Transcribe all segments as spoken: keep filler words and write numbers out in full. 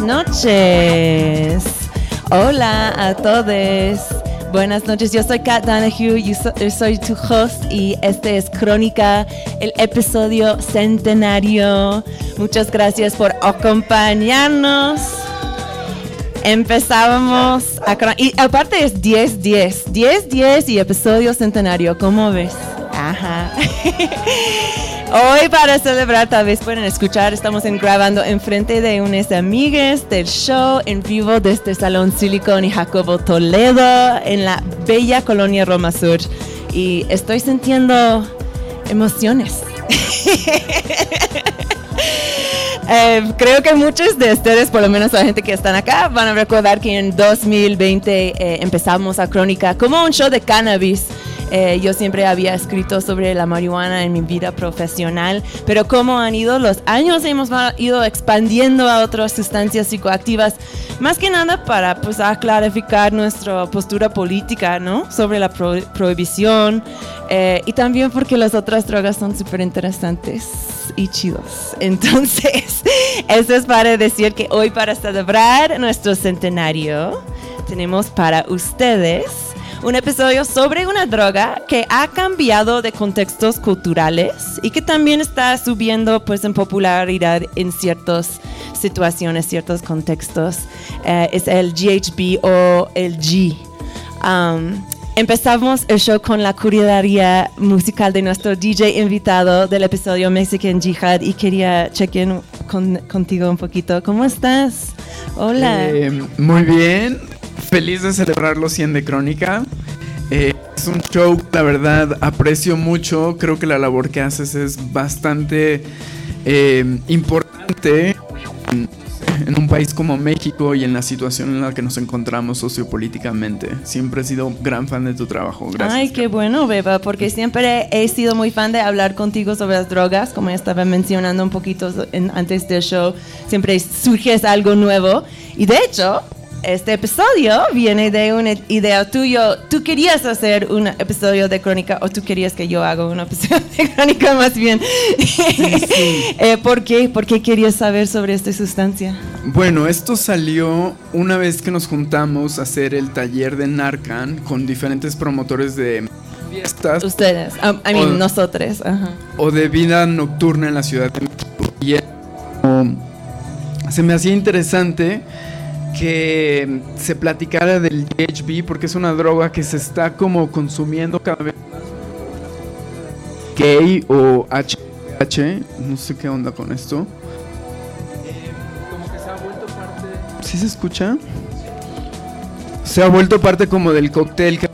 noches. Hola a todos. Buenas noches, yo soy Kat Donahue, yo soy, yo soy tu host y este es Crónica, el episodio centenario. Muchas gracias por acompañarnos. Empezábamos a Crónica. Y aparte es diez, diez, diez, diez y episodio centenario, ¿cómo ves? Ajá. Hoy para celebrar, tal vez pueden escuchar, estamos en, grabando enfrente de unas amigas del show en vivo desde Salón Silicon y Jacobo Toledo en la bella Colonia Roma Sur. Y estoy sintiendo emociones. Eh, creo que muchos de ustedes, por lo menos la gente que están acá, van a recordar que en dos mil veinte eh, empezamos a Crónica como un show de cannabis. Eh, yo siempre había escrito sobre la marihuana en mi vida profesional, pero como han ido los años, hemos ido expandiendo a otras sustancias psicoactivas, más que nada para pues, clarificar nuestra postura política, ¿no? Sobre la pro- prohibición eh, y también porque las otras drogas son súper interesantes y chidos. Entonces, eso es para decir que hoy, para celebrar nuestro centenario, tenemos para ustedes un episodio sobre una droga que ha cambiado de contextos culturales y que también está subiendo pues, en popularidad en ciertas situaciones, ciertos contextos. Eh, es el G H B o el G. Um, Empezamos el show con la curaduría musical de nuestro D J invitado del episodio Mexican Jihad y quería chequear con, contigo un poquito. ¿Cómo estás? Hola. Eh, muy bien. Feliz de celebrar los cien de Crónica. Eh, es un show que la verdad aprecio mucho. Creo que la labor que haces es bastante eh, importante en un país como México y en la situación en la que nos encontramos sociopolíticamente. Siempre he sido gran fan de tu trabajo. Gracias. Ay, qué bueno, Beba, porque siempre he sido muy fan de hablar contigo sobre las drogas, como ya estaba mencionando un poquito en, antes del show. Siempre surge algo nuevo. Y de hecho, este episodio viene de una idea tuya. Tú querías hacer un episodio de Crónica, o tú querías que yo haga un episodio de Crónica más bien. Sí, sí. eh, ¿Por qué? ¿Por qué querías saber sobre esta sustancia? Bueno, esto salió una vez que nos juntamos a hacer el taller de Narcan con diferentes promotores de fiestas. Ustedes, um, I mean, o, nosotros. Ajá. O de vida nocturna en la ciudad de México. Y um, se me hacía interesante que se platicara del G H B porque es una droga que se está como consumiendo cada vez más. Gay o H H, no sé qué onda con esto. Como que se ha vuelto parte. ¿Sí se escucha? Se ha vuelto parte como del cóctel que.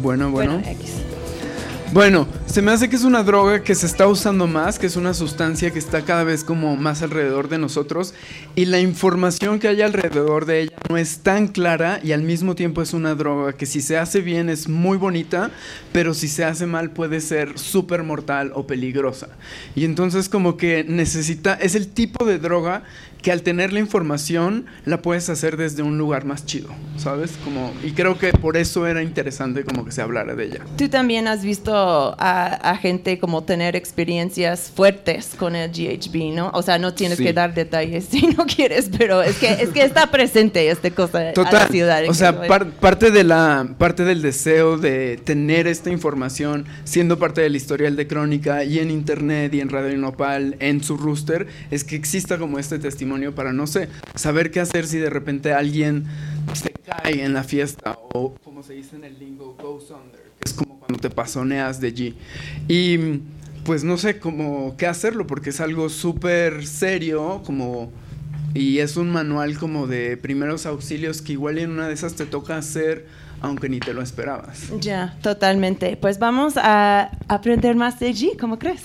Bueno, bueno. Bueno, se me hace que es una droga que se está usando más, que es una sustancia que está cada vez como más alrededor de nosotros y la información que hay alrededor de ella no es tan clara y al mismo tiempo es una droga que si se hace bien es muy bonita, pero si se hace mal puede ser súper mortal o peligrosa. Y entonces como que necesita, es el tipo de droga que al tener la información la puedes hacer desde un lugar más chido, ¿sabes? Como, y creo que por eso era interesante como que se hablara de ella. ¿Tú también has visto a, a gente como tener experiencias fuertes con el G H B, no? O sea, no tienes sí. que dar detalles si no quieres, pero es que, es que está presente esta cosa. Total, a la ciudad. O sea, par- parte, de la, parte del deseo de tener esta información siendo parte del historial de Crónica y en internet y en Radio Nopal, en su roster, es que exista como este testimonio para, no sé, saber qué hacer si de repente alguien se cae en la fiesta o, como se dice en el lingo, goes under, que es como cuando te pasoneas de G. Y pues no sé cómo qué hacerlo porque es algo súper serio como, y es un manual como de primeros auxilios que igual en una de esas te toca hacer aunque ni te lo esperabas. Ya, yeah, totalmente. Pues vamos a aprender más de G, ¿cómo crees?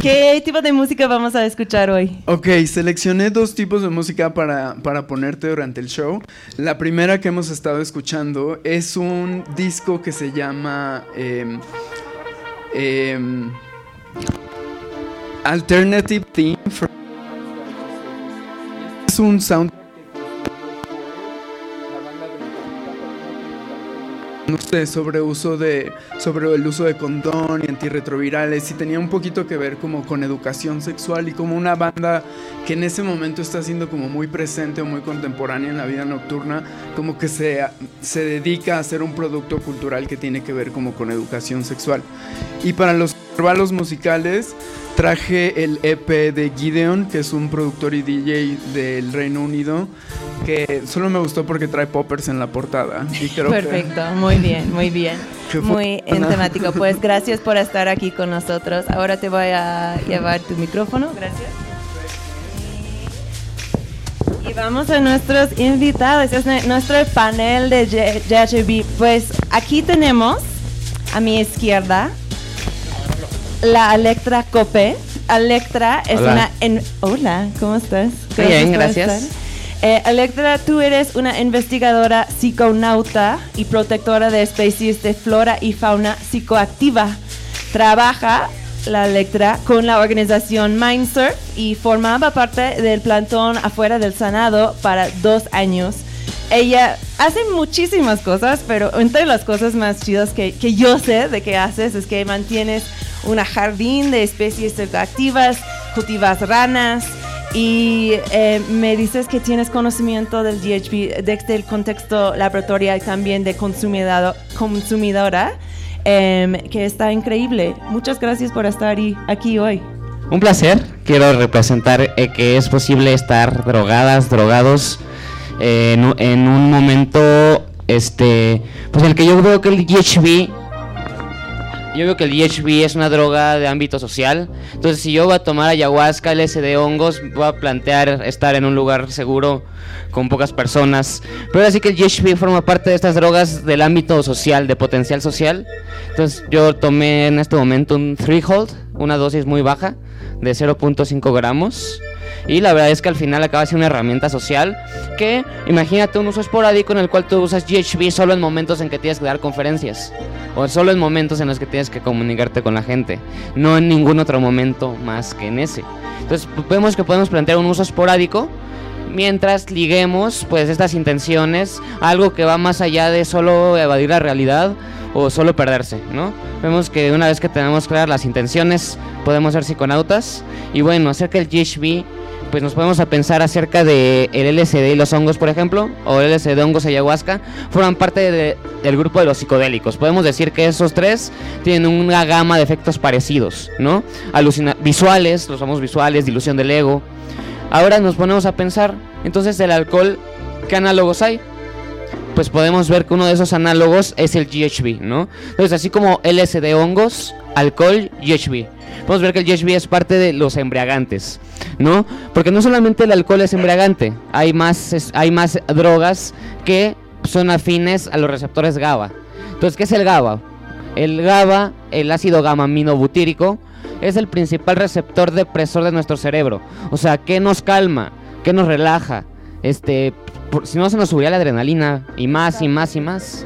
¿Qué tipo de música vamos a escuchar hoy? Ok, seleccioné dos tipos de música para, para ponerte durante el show. La primera que hemos estado escuchando es un disco que se llama eh, eh, Alternative Theme. For- es un sound. no sé, sobre, uso de, sobre el uso de condón y antirretrovirales, y tenía un poquito que ver como con educación sexual y como una banda que en ese momento está siendo como muy presente o muy contemporánea en la vida nocturna, como que se, se dedica a hacer un producto cultural que tiene que ver como con educación sexual. Y para los intervalos musicales traje el E P de Gideon, que es un productor y D J del Reino Unido, que solo me gustó porque trae poppers en la portada. Y creo Perfecto, que... muy bien, muy bien. Muy en temático. Pues gracias por estar aquí con nosotros. Ahora te voy a llevar tu micrófono, gracias. Y vamos a nuestros invitados, es nuestro panel de G H B. Pues aquí tenemos a mi izquierda la Electra Cope. Electra es hola. una... En... Hola, ¿cómo estás? ¿Cómo Bien, gracias. Eh, Electra, tú eres una investigadora psiconauta y protectora de especies de flora y fauna psicoactiva. Trabaja, la Electra, con la organización MindSurf y formaba parte del plantón afuera del Senado para dos años. Ella hace muchísimas cosas, pero entre las cosas más chidas que, que yo sé de que haces es que mantienes un jardín de especies psicoactivas, cultivas ranas y eh, me dices que tienes conocimiento del G H B desde el contexto laboratorial y también de consumidora, eh, que está increíble. Muchas gracias por estar aquí hoy. Un placer. Quiero representar eh, que es posible estar drogadas, drogados, eh, en, en un momento este, pues en el que yo veo que el G H B... Yo veo que el G H B es una droga de ámbito social, entonces si yo voy a tomar ayahuasca, L S D, hongos, voy a plantear estar en un lugar seguro con pocas personas. Pero así que el G H B forma parte de estas drogas del ámbito social, de potencial social. Entonces yo tomé en este momento un threshold, una dosis muy baja de cero punto cinco gramos. Y la verdad es que al final acaba siendo una herramienta social que, imagínate un uso esporádico en el cual tú usas G H B solo en momentos en que tienes que dar conferencias o solo en momentos en los que tienes que comunicarte con la gente, no en ningún otro momento más que en ese. Entonces vemos que podemos plantear un uso esporádico mientras liguemos pues estas intenciones, algo que va más allá de solo evadir la realidad o solo perderse, ¿no? Vemos que una vez que tenemos claras las intenciones podemos ser psiconautas. Y bueno, acerca del G H B, pues nos podemos a pensar acerca de el L S D y los hongos, por ejemplo, o el L S D, hongos y ayahuasca, forman parte de, del grupo de los psicodélicos. Podemos decir que esos tres tienen una gama de efectos parecidos, ¿no? Alucina- visuales, los famosos visuales, dilución del ego. Ahora nos ponemos a pensar, entonces, del alcohol, ¿qué análogos hay? Pues podemos ver que uno de esos análogos es el G H B, ¿no? Entonces, así como L S D, hongos, alcohol, G H B. Podemos ver que el G H B es parte de los embriagantes, ¿no? Porque no solamente el alcohol es embriagante, hay más, es, hay más drogas que son afines a los receptores GABA. Entonces, ¿qué es el GABA? El GABA, el ácido gamma-aminobutírico, es el principal receptor depresor de nuestro cerebro. O sea, ¿qué nos calma? ¿Qué nos relaja? Este, por, si no se nos subía la adrenalina y más y más y más.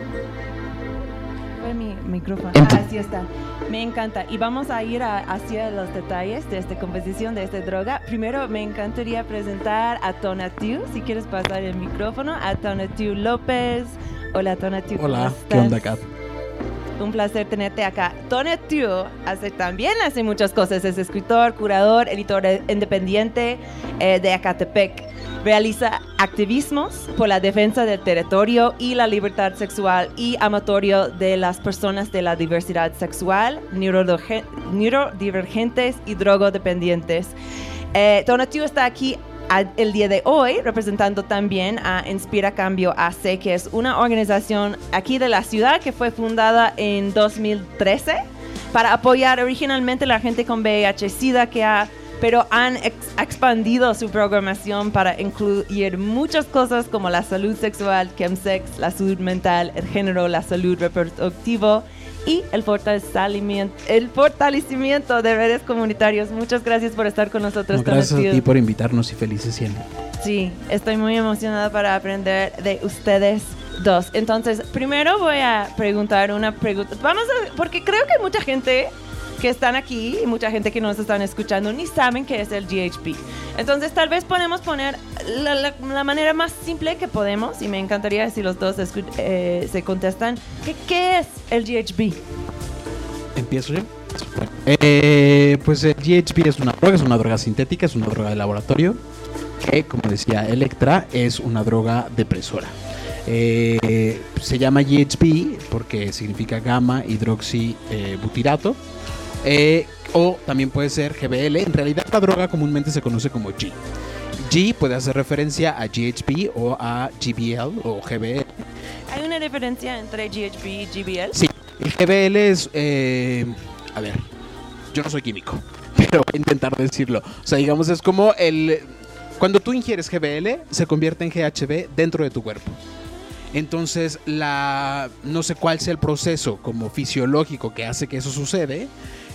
Mi micrófono. Ah, así está. Me encanta. Y vamos a ir a, hacia los detalles de esta composición, de esta droga. Primero, me encantaría presentar a Tonatiuh. Si quieres pasar el micrófono, a Tonatiuh López. Hola, Tonatiuh. Hola, ¿qué onda, Kat? Un placer tenerte acá. Tonatiuh hace, también hace muchas cosas. Es escritor, curador, editor independiente eh, de Ecatepec. Realiza activismos por la defensa del territorio y la libertad sexual y amatorio de las personas de la diversidad sexual, neurodivergentes y drogodependientes. Eh, Tonatiuh está aquí a, el día de hoy representando también a Inspira Cambio A C, que es una organización aquí de la ciudad que fue fundada en dos mil trece para apoyar originalmente a la gente con V I H SIDA que ha... pero han ex- expandido su programación para incluir muchas cosas como la salud sexual, chemsex, la salud mental, el género, la salud reproductiva y el fortalecimiento, el fortalecimiento de redes comunitarias. Muchas gracias por estar con nosotros. No, gracias a ti por invitarnos y felices siempre. Sí, estoy muy emocionada para aprender de ustedes dos. Entonces, primero voy a preguntar una pregunta. Vamos a... porque creo que mucha gente... que están aquí y mucha gente que no nos están escuchando ni saben qué es el G H B. Entonces tal vez podemos poner la, la, la manera más simple que podemos, y me encantaría si los dos escu- eh, se contestan que, ¿qué es el G H B? ¿Empiezo yo? Eh, pues el G H B es una droga, es una droga sintética, es una droga de laboratorio que, como decía Electra, es una droga depresora. Eh, se llama G H B porque significa gamma hidroxi eh, butirato, eh, o también puede ser G B L. En realidad la droga comúnmente se conoce como G. G puede hacer referencia a G H B o a G B L o G B L. ¿Hay una diferencia entre G H B y G B L? Sí, el G B L es... Eh, a ver, yo no soy químico, pero voy a intentar decirlo. O sea, digamos, es como el... Cuando tú ingieres G B L, se convierte en G H B dentro de tu cuerpo. Entonces, la, no sé cuál sea el proceso como fisiológico que hace que eso sucede.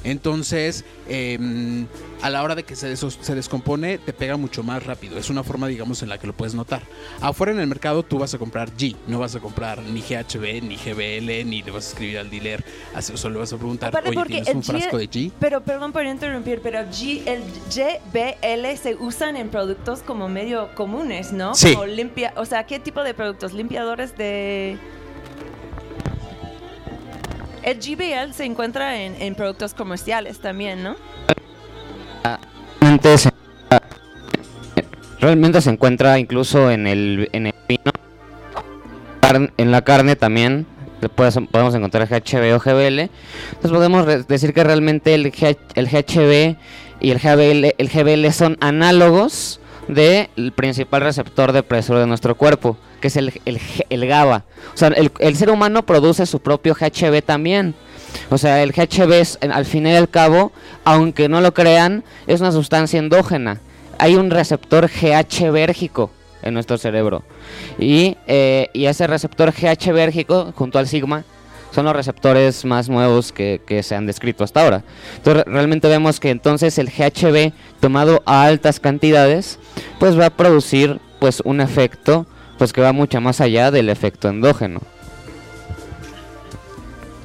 Entonces, eh, a la hora de que se, des, se descompone, te pega mucho más rápido. Es una forma, digamos, en la que lo puedes notar. Afuera en el mercado tú vas a comprar G, no vas a comprar ni G H B, ni G B L, ni le vas a escribir al dealer. Así, o sea, le vas a preguntar, aparte, oye, ¿tienes un G, frasco de G? Pero, perdón por interrumpir, pero G, el G B L se usan en productos como medio comunes, ¿no? Sí. Como limpia, o sea, ¿qué tipo de productos? Limpiadores de... El G B L se encuentra en, en productos comerciales también, ¿no? Realmente se, realmente se encuentra incluso en el, en el vino, en la carne también. Después podemos encontrar G H B o G B L. Entonces podemos decir que realmente el, G, el G H B y el G B L, el G B L son análogos del principal receptor depresor de nuestro cuerpo, que es el, el, el GABA. O sea, el, el ser humano produce su propio G H B también. O sea, el G H B es, al fin y al cabo, aunque no lo crean, es una sustancia endógena. Hay un receptor GHBérgico en nuestro cerebro. Y, eh, y ese receptor GHBérgico, junto al sigma, son los receptores más nuevos que, que se han descrito hasta ahora. Entonces realmente vemos que entonces el G H B tomado a altas cantidades pues va a producir pues un efecto pues que va mucho más allá del efecto endógeno.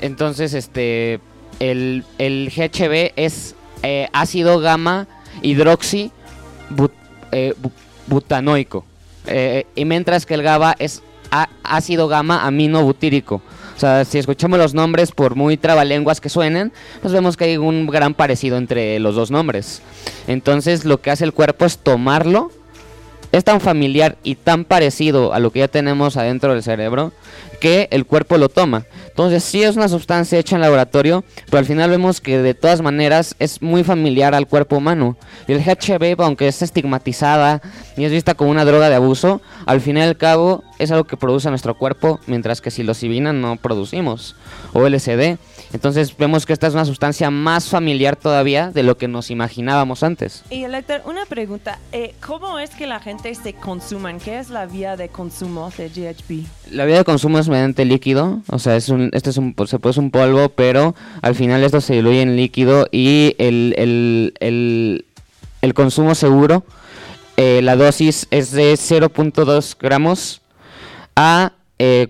Entonces este el, el G H B es eh, ácido gamma hidroxi but, eh, butanoico eh, y mientras que el GABA es a, ácido gamma aminobutírico. O sea, si escuchamos los nombres, por muy trabalenguas que suenen, pues vemos que hay un gran parecido entre los dos nombres. Entonces, lo que hace el cuerpo es tomarlo. Es tan familiar y tan parecido a lo que ya tenemos adentro del cerebro que el cuerpo lo toma. Entonces, sí es una sustancia hecha en laboratorio, pero al final vemos que de todas maneras es muy familiar al cuerpo humano. Y el G H B, aunque es estigmatizada y es vista como una droga de abuso, al fin y al cabo es algo que produce nuestro cuerpo, mientras que psilocibina no producimos, o L S D. Entonces vemos que esta es una sustancia más familiar todavía de lo que nos imaginábamos antes. Y Elector, una pregunta, eh, ¿cómo es que la gente se consuman? ¿Qué es la vía de consumo de G H B? La vía de consumo es mediante líquido, o sea, es un, este es un, se puede un polvo, pero al final esto se diluye en líquido y el, el, el, el consumo seguro, eh, la dosis es de cero punto dos gramos a... Eh,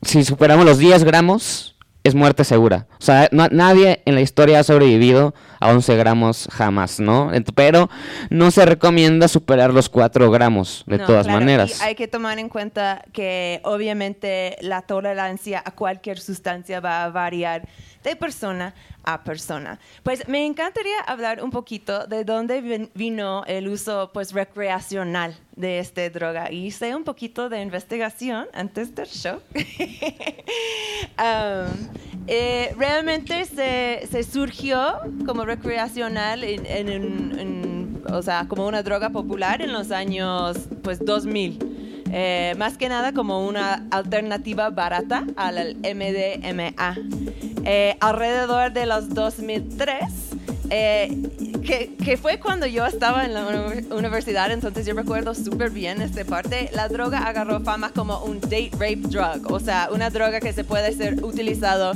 si superamos los diez gramos, es muerte segura. O sea, no, nadie en la historia ha sobrevivido a once gramos jamás, ¿no? Pero no se recomienda superar los cuatro gramos, de no, todas claro, maneras. Y hay que tomar en cuenta que obviamente la tolerancia a cualquier sustancia va a variar de persona a persona. Pues me encantaría hablar un poquito de dónde vino el uso pues recreacional de esta droga. Hice un poquito de investigación antes del show. um, eh, realmente se, se surgió como recreacional en, en, en, en, o sea, como una droga popular en los años pues dos mil. Eh, más que nada como una alternativa barata al M D M A. Eh, alrededor de los dos mil tres, eh, que, que fue cuando yo estaba en la universidad, entonces yo recuerdo súper bien esta parte, la droga agarró fama como un date rape drug, o sea, una droga que se puede ser utilizado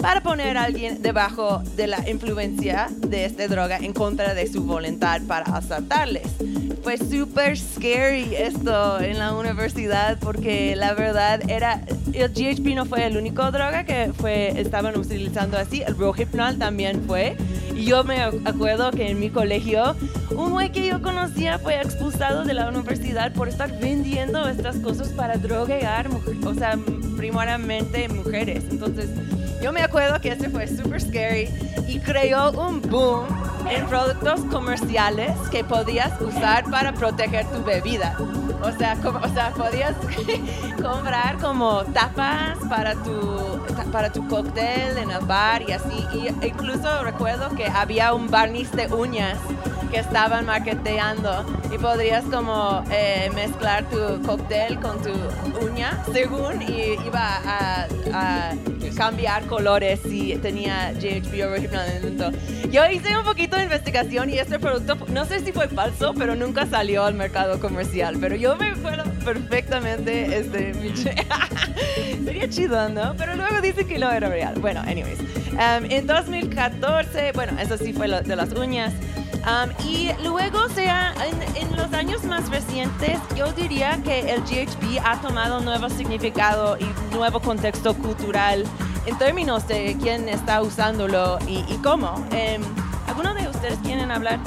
para poner a alguien debajo de la influencia de esta droga en contra de su voluntad para asaltarles. fue súper scary esto en la universidad, porque la verdad era, el G H B no fue el único droga que fue, estaban utilizando así, el Rohypnol también fue. Y yo me acuerdo que en mi colegio, un güey que yo conocía fue expulsado de la universidad por estar vendiendo estas cosas para droguear, o sea, primariamente mujeres. Entonces, yo me acuerdo que este fue super scary y creó un boom en productos comerciales que podías usar para proteger tu bebida. O sea, como, o sea podías comprar como tapas para tu, para tu cóctel en el bar y así. Y incluso recuerdo que había un barniz de uñas que estaban marketeando y podrías como eh, mezclar tu cóctel con tu uña según y iba a, a cambiar colores si tenía G H B o Rohypnol. Yo hice un poquito de investigación y este producto, no sé si fue falso, pero nunca salió al mercado comercial, pero yo me acuerdo perfectamente este sería chido, ¿no? Pero luego dicen que no era real. Bueno, anyways, um, en dos mil catorce, bueno, eso sí fue lo de las uñas. Um, y luego, o sea, en, en los años más recientes, yo diría que el G H B ha tomado nuevo significado y nuevo contexto cultural en términos de quién está usándolo y, y cómo. Um, ¿Alguno de ustedes quieren hablar?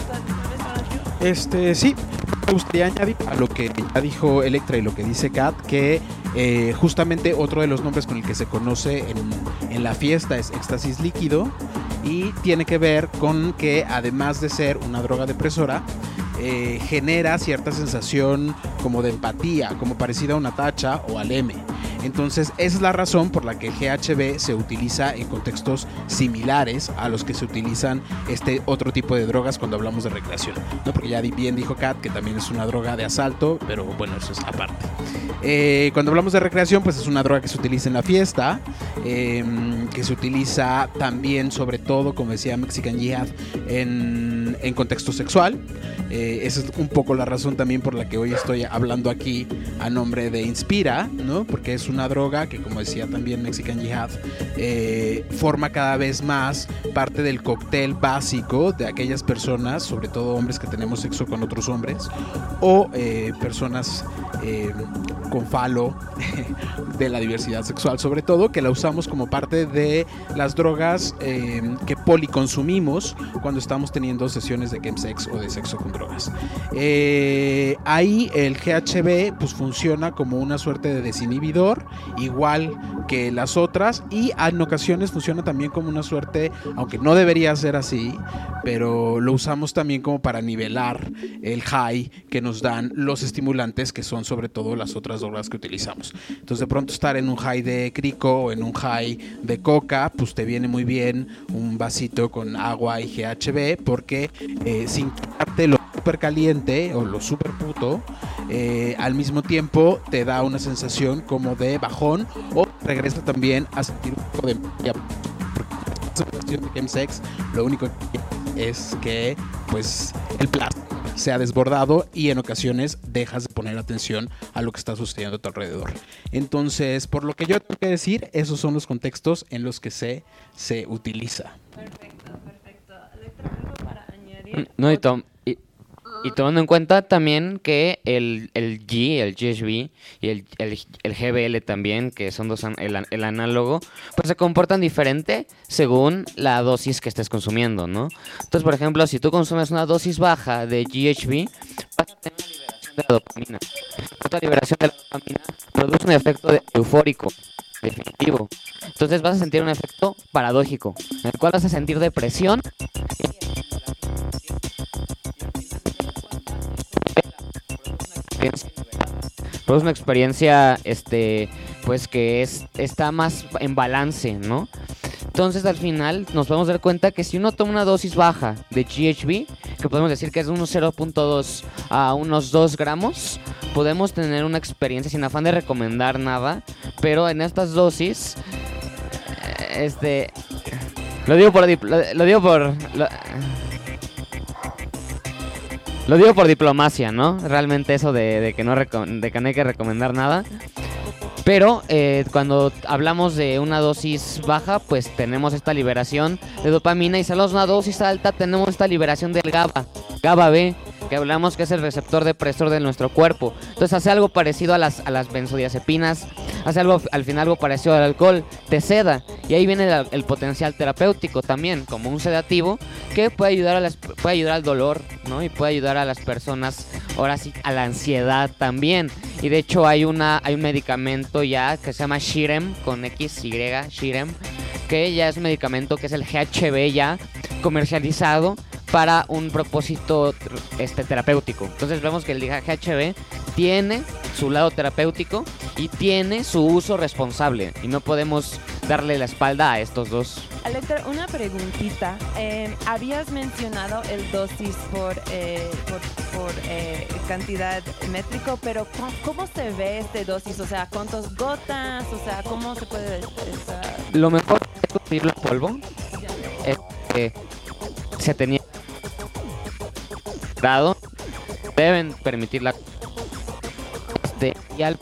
Este, sí, me gustaría añadir a lo que ya dijo Electra y lo que dice Kat, que eh, justamente otro de los nombres con el que se conoce en, en la fiesta es éxtasis líquido. Y tiene que ver con que, además de ser una droga depresora, eh, genera cierta sensación como de empatía, como parecida a una tacha o al eme. Entonces, esa es la razón por la que el G H B se utiliza en contextos similares a los que se utilizan este otro tipo de drogas cuando hablamos de recreación, ¿no? Porque ya bien dijo Kat que también es una droga de asalto, pero bueno, eso es aparte. Eh, cuando hablamos de recreación, pues es una droga que se utiliza en la fiesta, eh, que se utiliza también, sobre todo, como decía Mexican Jihad, en, en contexto sexual. Eh, esa es un poco la razón también por la que hoy estoy hablando aquí a nombre de Inspira, ¿no? Porque es una droga que, como decía también Mexican Jihad, eh, forma cada vez más parte del cóctel básico de aquellas personas, sobre todo hombres que tenemos sexo con otros hombres o eh, personas eh, con falo de la diversidad sexual, sobre todo, que la usamos como parte de las drogas eh, que policonsumimos cuando estamos teniendo sesiones de chemsex o de sexo con drogas. Eh, ahí el G H B pues funciona como una suerte de desinhibidor igual que las otras, y en ocasiones funciona también como una suerte, aunque no debería ser así, pero lo usamos también como para nivelar el high que nos dan los estimulantes, que son sobre todo las otras drogas que utilizamos. Entonces, de pronto estar en un high de crico o en un high de coca, pues te viene muy bien un vasito con agua y G H B, porque eh, sin quitarte lo super caliente o lo super puto, eh, al mismo tiempo te da una sensación como de bajón, o regresa también a sentir un poco de empatía, porque esta cuestión de chemsex lo único que es que pues el plástico se ha desbordado y en ocasiones dejas de poner atención a lo que está sucediendo a tu alrededor. Entonces, por lo que yo tengo que decir, esos son los contextos en los que se, se utiliza. Perfecto, perfecto. Electra, para añadir. No, y Tom. Y tomando en cuenta también que el, el G, el G H B y el, el, el G B L también, que son dos an, el, el análogo, pues se comportan diferente según la dosis que estés consumiendo, ¿no? Entonces, por ejemplo, si tú consumes una dosis baja de G H B, vas a tener una liberación de la dopamina. Esta liberación de la dopamina produce un efecto de eufórico definitivo. Entonces vas a sentir un efecto paradójico, en el cual vas a sentir depresión Pues una experiencia este pues que es está más en balance, ¿no? Entonces, al final nos podemos dar cuenta que si uno toma una dosis baja de G H B, que podemos decir que es de unos cero punto dos a unos dos gramos, podemos tener una experiencia sin afán de recomendar nada, pero en estas dosis este lo digo por lo, lo digo por lo, Lo digo por diplomacia, ¿no? Realmente eso de, de, que, no reco- de que no hay que recomendar nada. Pero eh, cuando hablamos de una dosis baja, pues tenemos esta liberación de dopamina. Y si hablamos de una dosis alta, tenemos esta liberación del GABA, GABA B, que hablamos, que es el receptor depresor de nuestro cuerpo. Entonces hace algo parecido a las, a las benzodiazepinas, hace algo al final algo parecido al alcohol, te seda. Y ahí viene el, el potencial terapéutico también, como un sedativo que puede ayudar, a las, puede ayudar al dolor, ¿no? Y puede ayudar a las personas, ahora sí, a la ansiedad también. Y de hecho hay, una, hay un medicamento ya que se llama Xyrem, con X Y, Xyrem, que ya es un medicamento que es el G H B ya comercializado para un propósito este, terapéutico. Entonces vemos que el G H B tiene su lado terapéutico y tiene su uso responsable, y no podemos darle la espalda a estos dos. Electra, una preguntita. Eh, habías mencionado el dosis por, eh, por, por eh, cantidad métrico, pero ¿cómo, cómo se ve este dosis? O sea, ¿cuántas gotas? O sea, ¿cómo se puede...? Esa... Lo mejor es conseguirlo en polvo. Eh, eh, se tenía... dado. Deben permitir la... de... y al...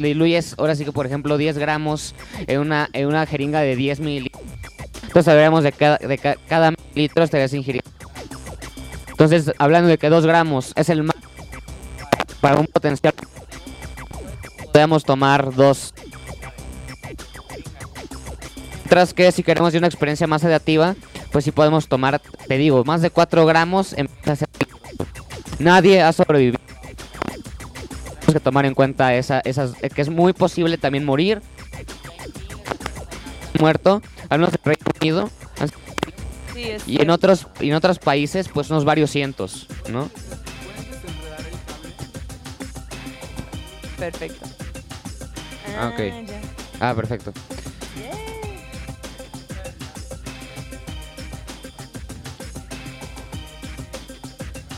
diluyes ahora sí que, por ejemplo, diez gramos en una, en una jeringa de diez mililitros. Entonces habríamos de cada, de ca, cada mililitro estarías ingiriendo. Entonces, hablando de que dos gramos es el más para un potencial, podemos tomar dos. Mientras que si queremos una experiencia más sedativa, pues sí podemos tomar, te digo, más de cuatro gramos en... Nadie ha sobrevivido. Que tomar en cuenta esa, esas, que es muy posible también morir muerto, al menos en Reino Unido, sí, y en otros y en otros países pues unos varios cientos, ¿no? Perfecto. Ah, okay. Ah, perfecto.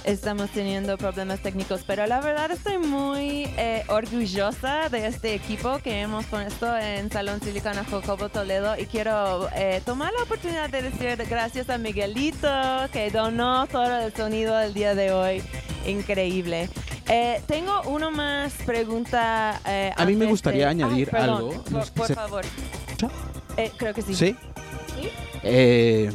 Estamos teniendo problemas técnicos, pero la verdad estoy muy eh, orgullosa de este equipo que hemos puesto en Salón Silicon a Jacobo Toledo, y quiero eh, tomar la oportunidad de decir gracias a Miguelito, que donó todo el sonido el día de hoy. Increíble. Eh, tengo uno más pregunta. Eh, a mí me gustaría de... añadir Ay, perdón, algo. Por, por se... favor. Eh, creo que sí. ¿Sí? ¿Sí? Eh,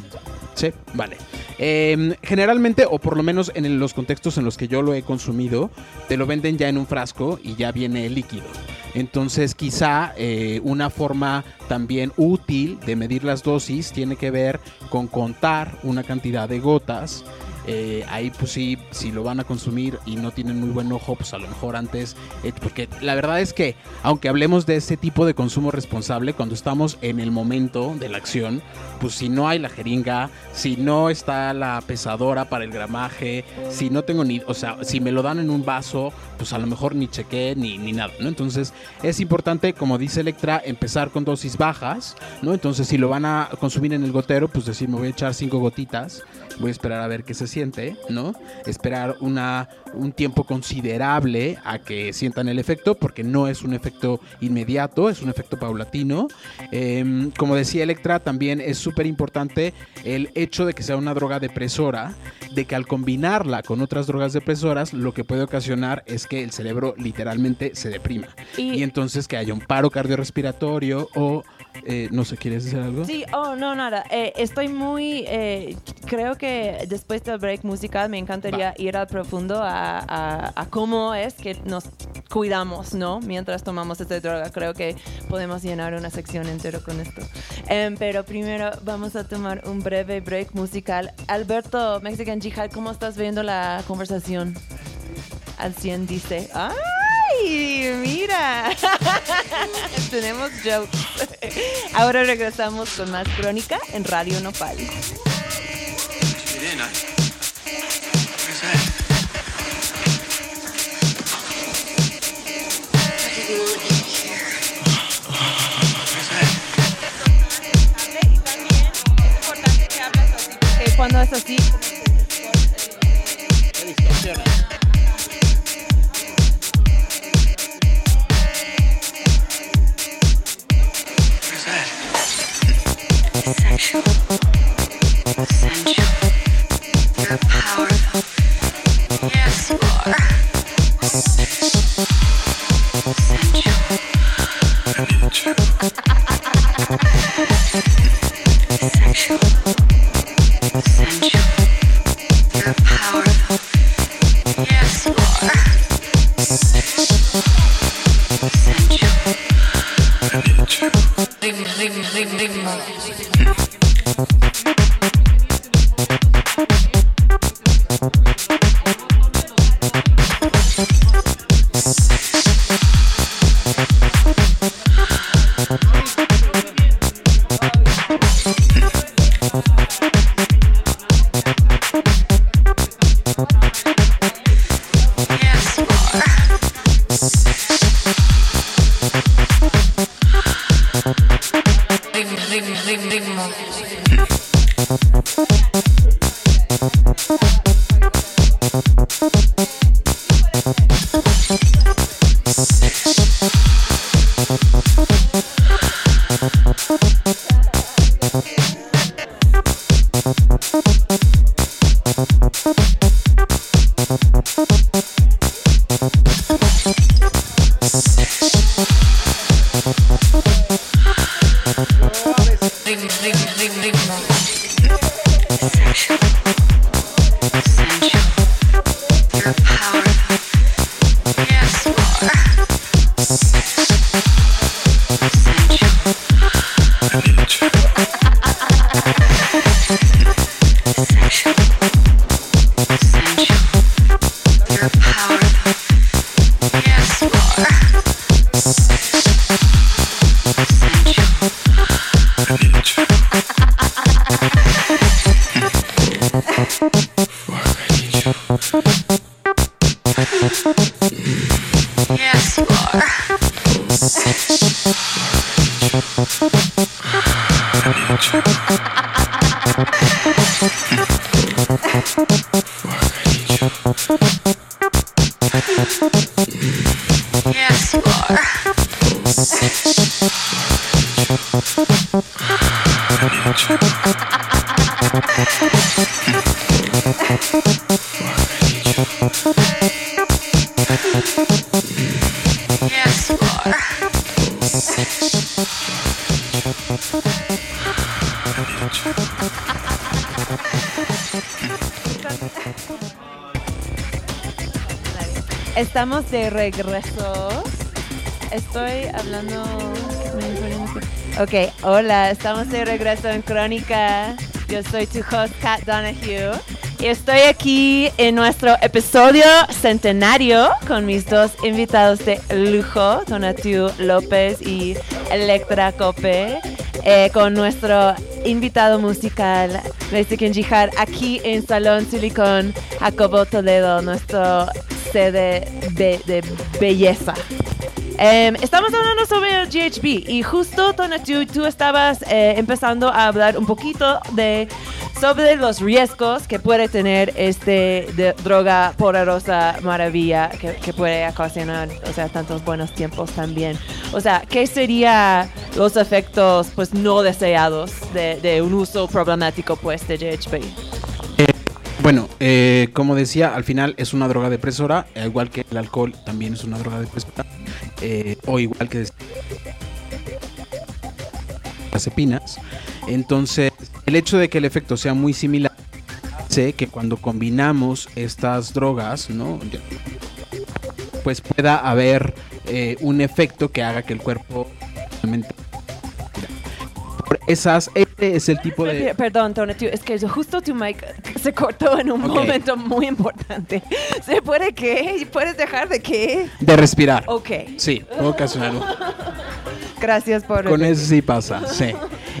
sí, vale. Eh, generalmente, o por lo menos en los contextos en los que yo lo he consumido, te lo venden ya en un frasco y ya viene el líquido. Entonces quizá eh, una forma también útil de medir las dosis tiene que ver con contar una cantidad de gotas. Eh, ahí pues sí, si lo van a consumir y no tienen muy buen ojo, pues a lo mejor antes, eh, porque la verdad es que aunque hablemos de ese tipo de consumo responsable, cuando estamos en el momento de la acción, pues si no hay la jeringa, si no está la pesadora para el gramaje, si no tengo ni, o sea, si me lo dan en un vaso, pues a lo mejor ni chequé ni, ni nada, ¿no? Entonces es importante, como dice Electra, empezar con dosis bajas, ¿no? Entonces si lo van a consumir en el gotero, pues decir, me voy a echar cinco gotitas, voy a esperar a ver qué se siente, ¿no? Esperar una, un tiempo considerable a que sientan el efecto, porque no es un efecto inmediato, es un efecto paulatino. Eh, como decía Electra, también es súper importante el hecho de que sea una droga depresora, de que al combinarla con otras drogas depresoras, lo que puede ocasionar es que el cerebro literalmente se deprima. Y, y entonces que haya un paro cardiorrespiratorio o... Eh, no sé, ¿quieres decir algo? Sí, oh, no, nada. Eh, estoy muy... Eh, creo que después del break musical me encantaría Va. ir al profundo a, a, a cómo es que nos cuidamos, ¿no? Mientras tomamos esta droga. Creo que podemos llenar una sección entera con esto. Eh, pero primero vamos a tomar un breve break musical. Alberto, Mexican Jihad, ¿cómo estás viendo la conversación? Al cien dice... ¡Ah! ¡Ay, mira! Tenemos jokes. Ahora regresamos con más Crónica en Radio Nopal. Que cuando es así... Sexual, sensual, you're powerful, yes you are. Sexual, sensual, neutral. Sexual. Estamos de regreso. Estoy hablando... Ok, hola, estamos de regreso en Crónica. Yo soy tu host, Kat Donahue. Y estoy aquí en nuestro episodio centenario con mis dos invitados de lujo, Tonatiuh López y Electra Cope, eh, con nuestro invitado musical, Mexican Jihad, aquí en Salón Silicon, Jacobo Toledo, nuestro... De, de, de belleza. Um, estamos hablando sobre el G H B y justo, Tonatiuh, tú estabas eh, empezando a hablar un poquito de, sobre los riesgos que puede tener este de, droga poderosa maravilla que, que puede ocasionar, o sea, tantos buenos tiempos también. O sea, ¿qué serían los efectos pues no deseados de, de un uso problemático pues de G H B? Bueno, eh, como decía, al final es una droga depresora, igual que el alcohol también es una droga depresora, eh, o igual que las epinas. Entonces, el hecho de que el efecto sea muy similar, sé que cuando combinamos estas drogas, ¿no?, pues pueda haber eh, un efecto que haga que el cuerpo realmente... Esas, este es el tipo de... Perdón, Tonatiuh, es que justo tu mic se cortó en un okay. momento muy importante. ¿Se puede qué? ¿Puedes dejar de qué? De respirar. Ok. Sí, ocasional. Gracias por... Con repetir. Eso sí pasa, sí.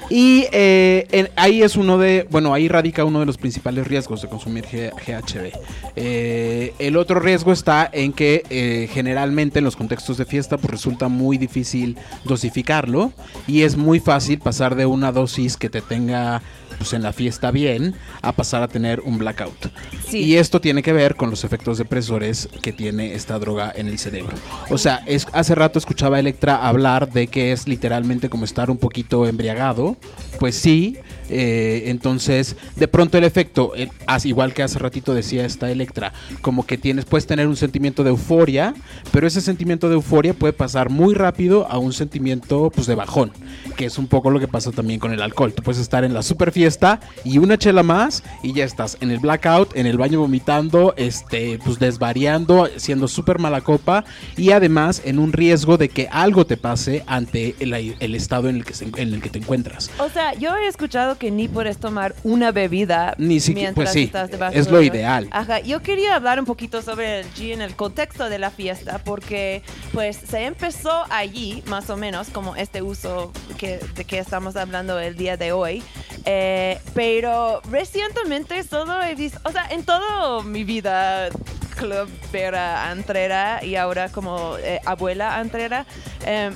Y eh, en, ahí es uno de... Bueno, ahí radica uno de los principales riesgos de consumir G H B. Eh, el otro riesgo está en que eh, generalmente en los contextos de fiesta pues resulta muy difícil dosificarlo y es muy fácil pasar de una dosis que te tenga pues, en la fiesta bien a pasar a tener un blackout. Sí. Y esto tiene que ver con los efectos depresores que tiene esta droga en el cerebro. O sea, es, hace rato escuchaba a Electra hablar de que es literalmente como estar un poquito embriagado. Pues sí, eh, entonces de pronto el efecto, el, as, igual que hace ratito decía esta Electra, como que tienes, puedes tener un sentimiento de euforia, pero ese sentimiento de euforia puede pasar muy rápido a un sentimiento pues de bajón, que es un poco lo que pasa también con el alcohol. Tú puedes estar en la super fiesta fiesta y una chela más y ya estás en el blackout, en el baño vomitando, este, pues desvariando, siendo súper mala copa y además en un riesgo de que algo te pase ante el, el estado en el, que se, en el que te encuentras. O sea, yo he escuchado que ni puedes tomar una bebida ni si, mientras pues sí, estás de bajo. Es lo ideal. Ajá, yo quería hablar un poquito sobre el gin en el contexto de la fiesta porque pues se empezó allí más o menos como este uso que, de que estamos hablando el día de hoy, eh, pero recientemente solo he visto, o sea, en toda mi vida clubera, antrera y ahora como eh, abuela antrera, eh,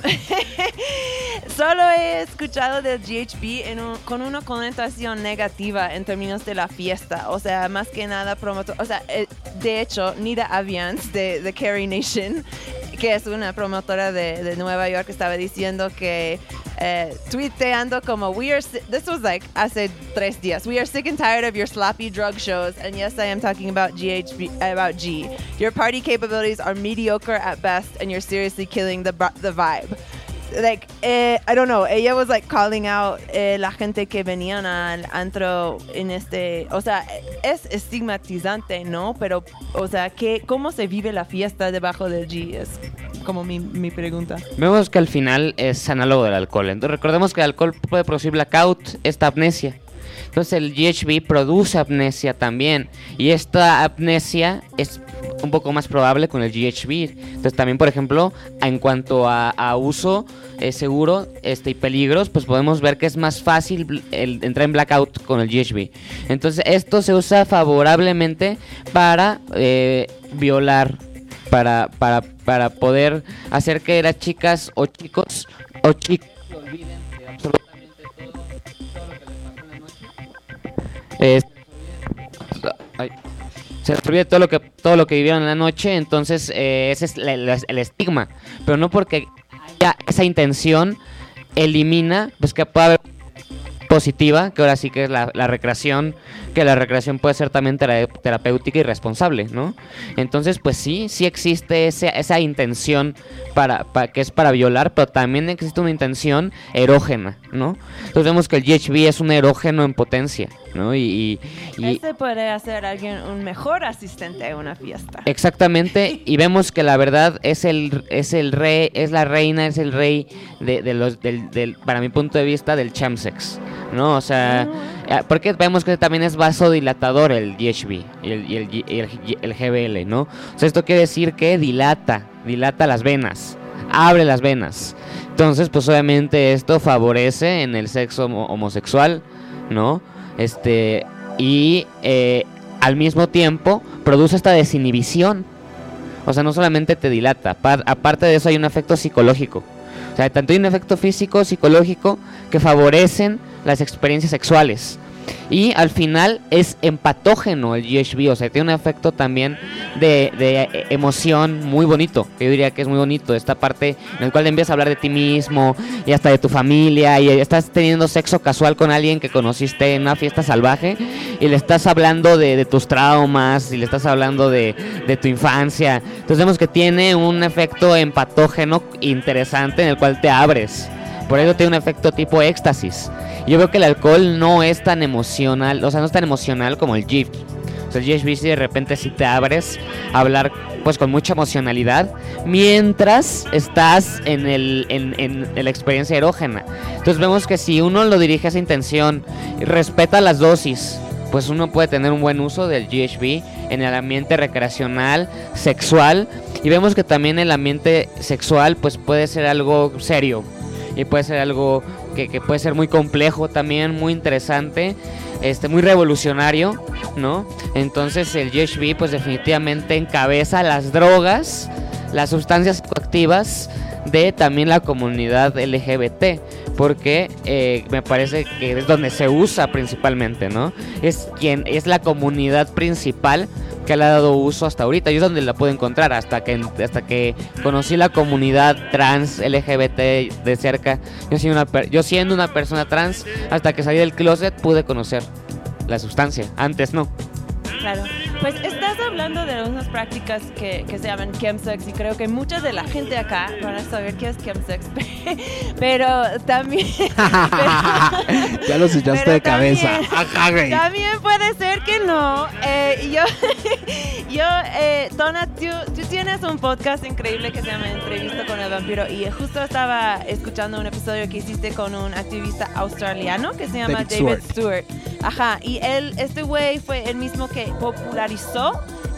solo he escuchado del G H B en un, con una connotación negativa en términos de la fiesta, o sea, más que nada promotor, o sea, eh, de hecho, Nida Aviance de, de Carrie Nation, que es una promotora de, de Nueva York, estaba diciendo que eh, tuiteando como we are, this was like hace tres días, we are sick and tired of your sloppy drug shows, and yes, I am talking about G H B, about G. Your party capabilities are mediocre at best, and you're seriously killing the the vibe. Like, eh, I don't know, ella was like calling out eh, la gente que venían al antro en este, o sea, es estigmatizante, ¿no? Pero, o sea, ¿qué, ¿cómo se vive la fiesta debajo del G? Es como mi, mi pregunta. Vemos que al final es análogo del alcohol. Entonces, recordemos que el alcohol puede producir blackout, esta amnesia. Entonces el G H B produce amnesia también. Y esta amnesia es un poco más probable con el G H B. Entonces también, por ejemplo, en cuanto a, a uso eh, seguro este, y peligros, pues podemos ver que es más fácil el, entrar en blackout con el G H B. Entonces esto se usa favorablemente para eh, violar, para, para, para poder hacer que las chicas o chicos o chicos se olviden de absolutamente. Eh, se les olvida todo lo que todo lo que vivieron en la noche, entonces eh, ese es la, la, el estigma, pero no porque haya esa intención elimina, pues que pueda haber positiva, que ahora sí que es la, la recreación, que la recreación puede ser también tera, terapéutica y responsable, ¿no? Entonces, pues sí, sí existe ese, esa intención para, para que es para violar, pero también existe una intención erógena, ¿no? Entonces vemos que el G H B es un erógeno en potencia, ¿no? Y, y, y este puede hacer alguien un mejor asistente a una fiesta. Exactamente, y vemos que la verdad es el es el rey, es la reina, es el rey de, de los del, del, para mi punto de vista, del chamsex, ¿no? O sea, porque vemos que también es vasodilatador el G H B y el, y el, y el, y el G B L, ¿no? O sea, esto quiere decir que dilata, dilata las venas, abre las venas. Entonces, pues obviamente esto favorece en el sexo homosexual, ¿no? Este, y eh, al mismo tiempo produce esta desinhibición. O sea, no solamente te dilata, par, aparte de eso hay un efecto psicológico. O sea, tanto hay un efecto físico, psicológico, que favorecen las experiencias sexuales. Y al final es empatógeno el G H B, o sea, tiene un efecto también de, de emoción muy bonito. Yo diría que es muy bonito esta parte en la cual empiezas a hablar de ti mismo y hasta de tu familia. Y estás teniendo sexo casual con alguien que conociste en una fiesta salvaje y le estás hablando de, de tus traumas y le estás hablando de, de tu infancia. Entonces vemos que tiene un efecto empatógeno interesante en el cual te abres. Por eso tiene un efecto tipo éxtasis. Yo veo que el alcohol no es tan emocional, o sea, no es tan emocional como el G H B. O sea, el G H B si de repente sí te abres a hablar pues con mucha emocionalidad mientras estás en, el, en, en, en la experiencia erógena. Entonces vemos que si uno lo dirige a esa intención y respeta las dosis, pues uno puede tener un buen uso del G H B en el ambiente recreacional, sexual. Y vemos que también el ambiente sexual pues puede ser algo serio. Y puede ser algo que, que puede ser muy complejo también, muy interesante, este, muy revolucionario, ¿no? Entonces el G H B pues definitivamente encabeza las drogas, las sustancias psicoactivas de también la comunidad L G B T, porque eh, me parece que es donde se usa principalmente, ¿no? Es quien es la comunidad principal que le ha dado uso hasta ahorita. Yo es donde la pude encontrar hasta que hasta que conocí la comunidad trans L G B T de cerca. Yo siendo una per- yo siendo una persona trans, hasta que salí del closet pude conocer la sustancia. Antes no. Claro. Pues esta estás hablando de unas prácticas que, que se llaman chemsex, y creo que mucha de la gente acá van a saber qué es chemsex, pero también... pero, ya lo echaste de también, cabeza. También puede ser que no. Eh, yo, yo eh, Tonatiuh, tú tienes un podcast increíble que se llama Entrevista con el Vampiro, y justo estaba escuchando un episodio que hiciste con un activista australiano que se llama David, David Stewart. Stewart. Ajá, y él, este güey fue el mismo que popularizó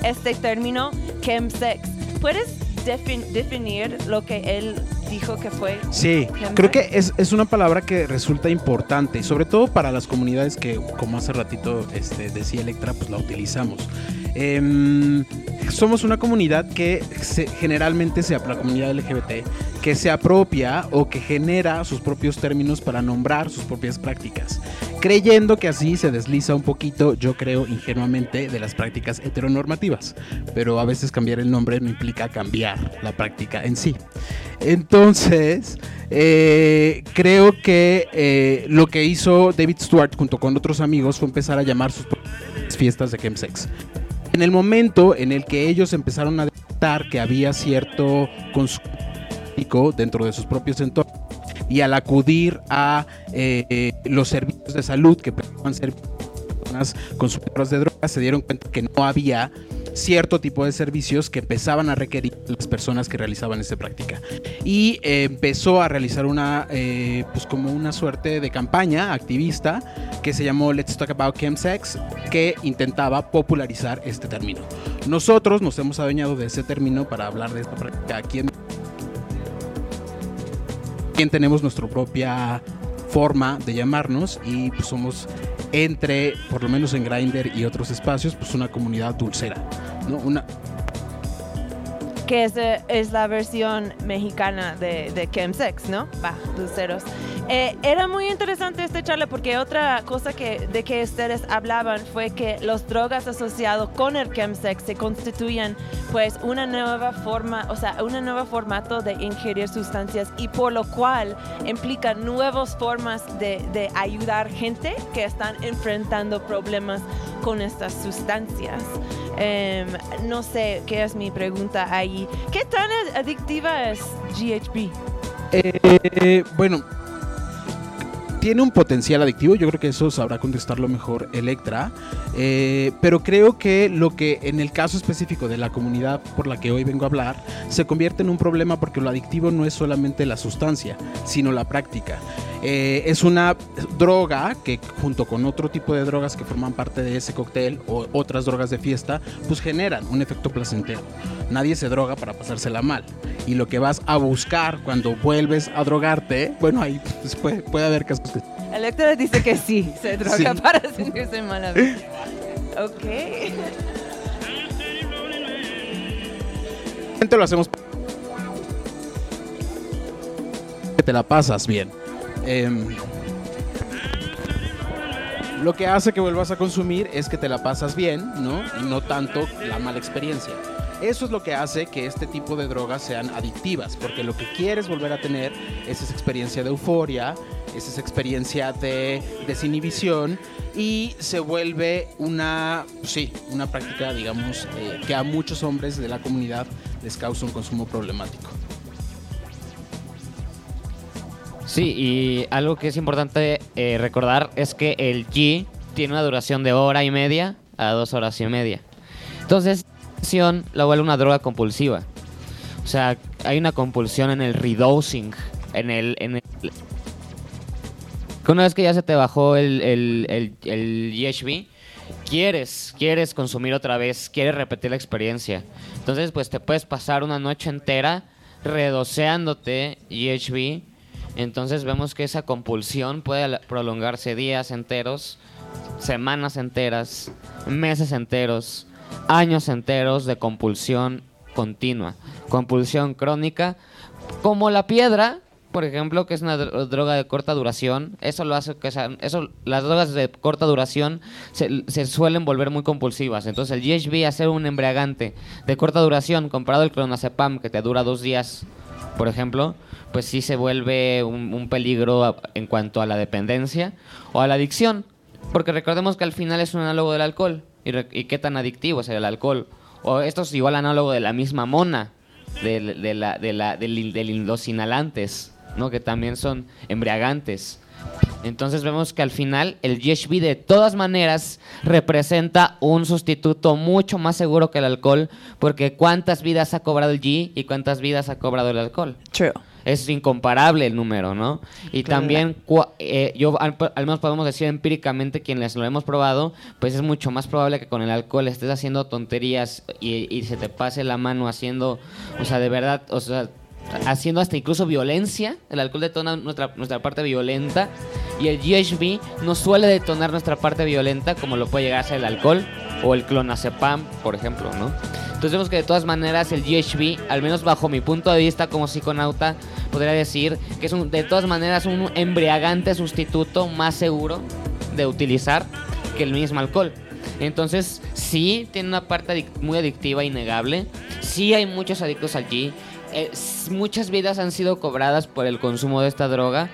este término chemsex. ¿Puedes defin- definir lo que él dijo que fue? Sí, chemsex? Creo que es, es una palabra que resulta importante, sobre todo para las comunidades que, como hace ratito este, decía Electra, pues la utilizamos. Eh, somos una comunidad que se, generalmente sea la comunidad L G B T, que se apropia o que genera sus propios términos para nombrar sus propias prácticas, creyendo que así se desliza un poquito, yo creo ingenuamente, de las prácticas heteronormativas, pero a veces cambiar el nombre no implica cambiar la práctica en sí. Entonces, eh, creo que eh, lo que hizo David Stewart junto con otros amigos fue empezar a llamar sus fiestas de chemsex. En el momento en el que ellos empezaron a detectar que había cierto consumo dentro de sus propios entornos, y al acudir a eh, eh, los servicios de salud que prestaban personas consumidoras de drogas, se dieron cuenta que no había cierto tipo de servicios que empezaban a requerir las personas que realizaban esta práctica, y eh, empezó a realizar una eh, pues como una suerte de campaña activista que se llamó Let's Talk About Chemsex, que intentaba popularizar este término. Nosotros nos hemos adueñado de ese término para hablar de esta práctica aquí en quien tenemos nuestra propia forma de llamarnos, y pues somos, entre, por lo menos en Grindr y otros espacios, pues una comunidad dulcera, ¿no? Una... que es, es la versión mexicana de, de chemsex, ¿no? Va, dulceros. Eh, era muy interesante esta charla, porque otra cosa que, de que ustedes hablaban fue que las drogas asociadas con el chemsex se constituyen pues una nueva forma, o sea, un nuevo formato de ingerir sustancias, y por lo cual implica nuevas formas de, de ayudar gente que están enfrentando problemas con estas sustancias. Eh, no sé, ¿qué es mi pregunta ahí? ¿Qué tan adictiva es G H B? Eh, bueno... Tiene un potencial adictivo, yo creo que eso sabrá contestarlo mejor Electra, eh, pero creo que lo que en el caso específico de la comunidad por la que hoy vengo a hablar, se convierte en un problema porque lo adictivo no es solamente la sustancia, sino la práctica. Eh, es una droga que junto con otro tipo de drogas que forman parte de ese cóctel o otras drogas de fiesta, pues generan un efecto placentero. Nadie se droga para pasársela mal, y lo que vas a buscar cuando vuelves a drogarte, bueno, ahí pues, puede, puede haber casos que... Electra dice que sí, se droga sí. Para sentirse mal a veces. Ok. Gente, lo hacemos... que te la pasas bien. Eh, lo que hace que vuelvas a consumir es que te la pasas bien, ¿no? Y no tanto la mala experiencia. Eso es lo que hace que este tipo de drogas sean adictivas, porque lo que quieres volver a tener es esa experiencia de euforia, es esa experiencia de desinhibición, y se vuelve una, sí, una práctica, digamos, eh, que a muchos hombres de la comunidad les causa un consumo problemático. Sí, y algo que es importante eh, recordar es que el G tiene una duración de hora y media a dos horas y media. Entonces, la adicción la vuelve una droga compulsiva. O sea, hay una compulsión en el redosing, en el... en el... Una vez que ya se te bajó el, el, el, el G H B, quieres, quieres consumir otra vez, quieres repetir la experiencia. Entonces, pues te puedes pasar una noche entera redoseándote G H B. Entonces vemos que esa compulsión puede prolongarse días enteros, semanas enteras, meses enteros, años enteros de compulsión continua, compulsión crónica, como la piedra, por ejemplo, que es una droga de corta duración. Eso lo hace que eso, las drogas de corta duración se, se suelen volver muy compulsivas. Entonces el G H B hace un embriagante de corta duración comparado al clonazepam que te dura dos días, por ejemplo, pues sí se vuelve un, un peligro en cuanto a la dependencia o a la adicción, porque recordemos que al final es un análogo del alcohol. y, re, y qué tan adictivo es el alcohol. O esto es igual análogo de la misma mona, de, de, la, de, la, de, de los inhalantes, ¿no? Que también son embriagantes. Entonces vemos que al final el G H B de todas maneras representa un sustituto mucho más seguro que el alcohol, porque cuántas vidas ha cobrado el G y cuántas vidas ha cobrado el alcohol. True. Es incomparable el número, ¿no? Y también, eh, yo al, al menos podemos decir empíricamente, quienes lo hemos probado, pues es mucho más probable que con el alcohol estés haciendo tonterías y, y se te pase la mano haciendo, o sea, de verdad, o sea, haciendo hasta incluso violencia. El alcohol detona nuestra, nuestra parte violenta, y el G H B no suele detonar nuestra parte violenta como lo puede llegar a ser el alcohol o el clonazepam, por ejemplo, ¿no? Entonces vemos que de todas maneras el G H B, al menos bajo mi punto de vista como psiconauta, podría decir que es un, de todas maneras un embriagante sustituto más seguro de utilizar que el mismo alcohol. Entonces sí tiene una parte adic- muy adictiva, innegable. Sí hay muchos adictos allí. Eh, muchas vidas han sido cobradas por el consumo de esta droga,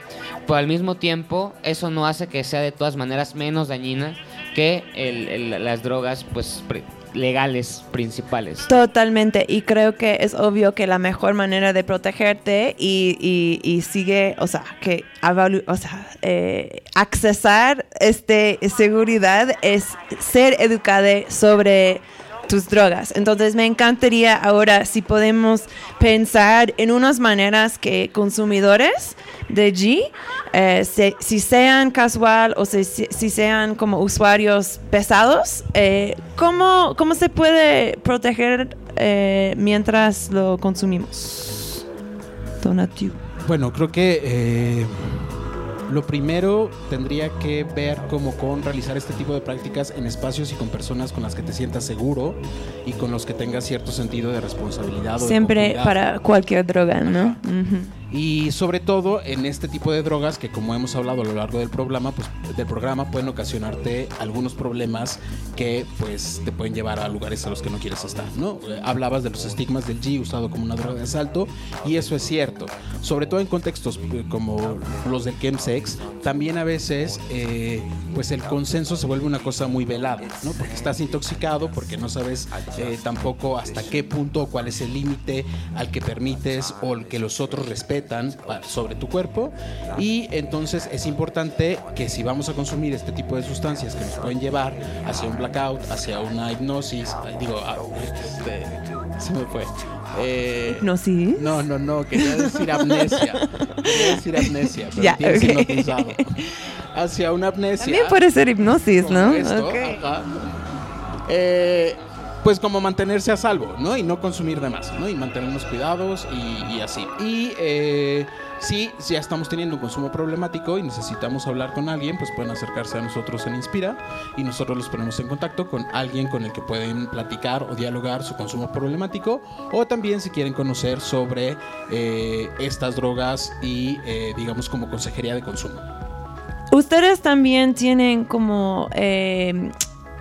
pero al mismo tiempo eso no hace que sea de todas maneras menos dañina que el, el, las drogas pues pre- legales principales. Totalmente, y creo que es obvio que la mejor manera de protegerte y, y, y sigue, o sea, que avalu- o sea, eh, accesar este seguridad es ser educada sobre tus drogas. Entonces me encantaría ahora si podemos pensar en unas maneras que consumidores de G, eh, se, si sean casual o se, si, si sean como usuarios pesados, eh, ¿cómo, cómo se puede proteger eh, mientras lo consumimos? Tonatiuh. Bueno, creo que eh, lo primero tendría que ver como con realizar este tipo de prácticas en espacios y con personas con las que te sientas seguro y con los que tengas cierto sentido de responsabilidad. Siempre o para cualquier droga, ¿no? Uh-huh. Y sobre todo en este tipo de drogas que, como hemos hablado a lo largo del programa, pues, del programa pueden ocasionarte algunos problemas que pues te pueden llevar a lugares a los que no quieres estar, ¿no? Hablabas de los estigmas del G usado como una droga de asalto, y eso es cierto, sobre todo en contextos como los del chemsex. También a veces eh, pues el consenso se vuelve una cosa muy velada, ¿no? Porque estás intoxicado, porque no sabes eh, tampoco hasta qué punto o cuál es el límite al que permites o el que los otros respetan sobre tu cuerpo. Y entonces es importante que si vamos a consumir este tipo de sustancias que nos pueden llevar hacia un blackout, hacia una hipnosis, digo, este, se me fue. Eh, ¿Hipnosis? No, no, no, quería decir amnesia. Quería decir amnesia, pero yeah, tienes okay. hipnotizado. Hacia una amnesia. También puede ser hipnosis, ¿no? Esto, okay. ajá. Eh, pues como mantenerse a salvo, ¿no? Y no consumir de más, ¿no? Y mantenernos cuidados y, y así. Y eh, si ya estamos teniendo un consumo problemático y necesitamos hablar con alguien, pues pueden acercarse a nosotros en Inspira y nosotros los ponemos en contacto con alguien con el que pueden platicar o dialogar su consumo problemático, o también si quieren conocer sobre eh, estas drogas y eh, digamos como consejería de consumo. Ustedes también tienen como... Eh...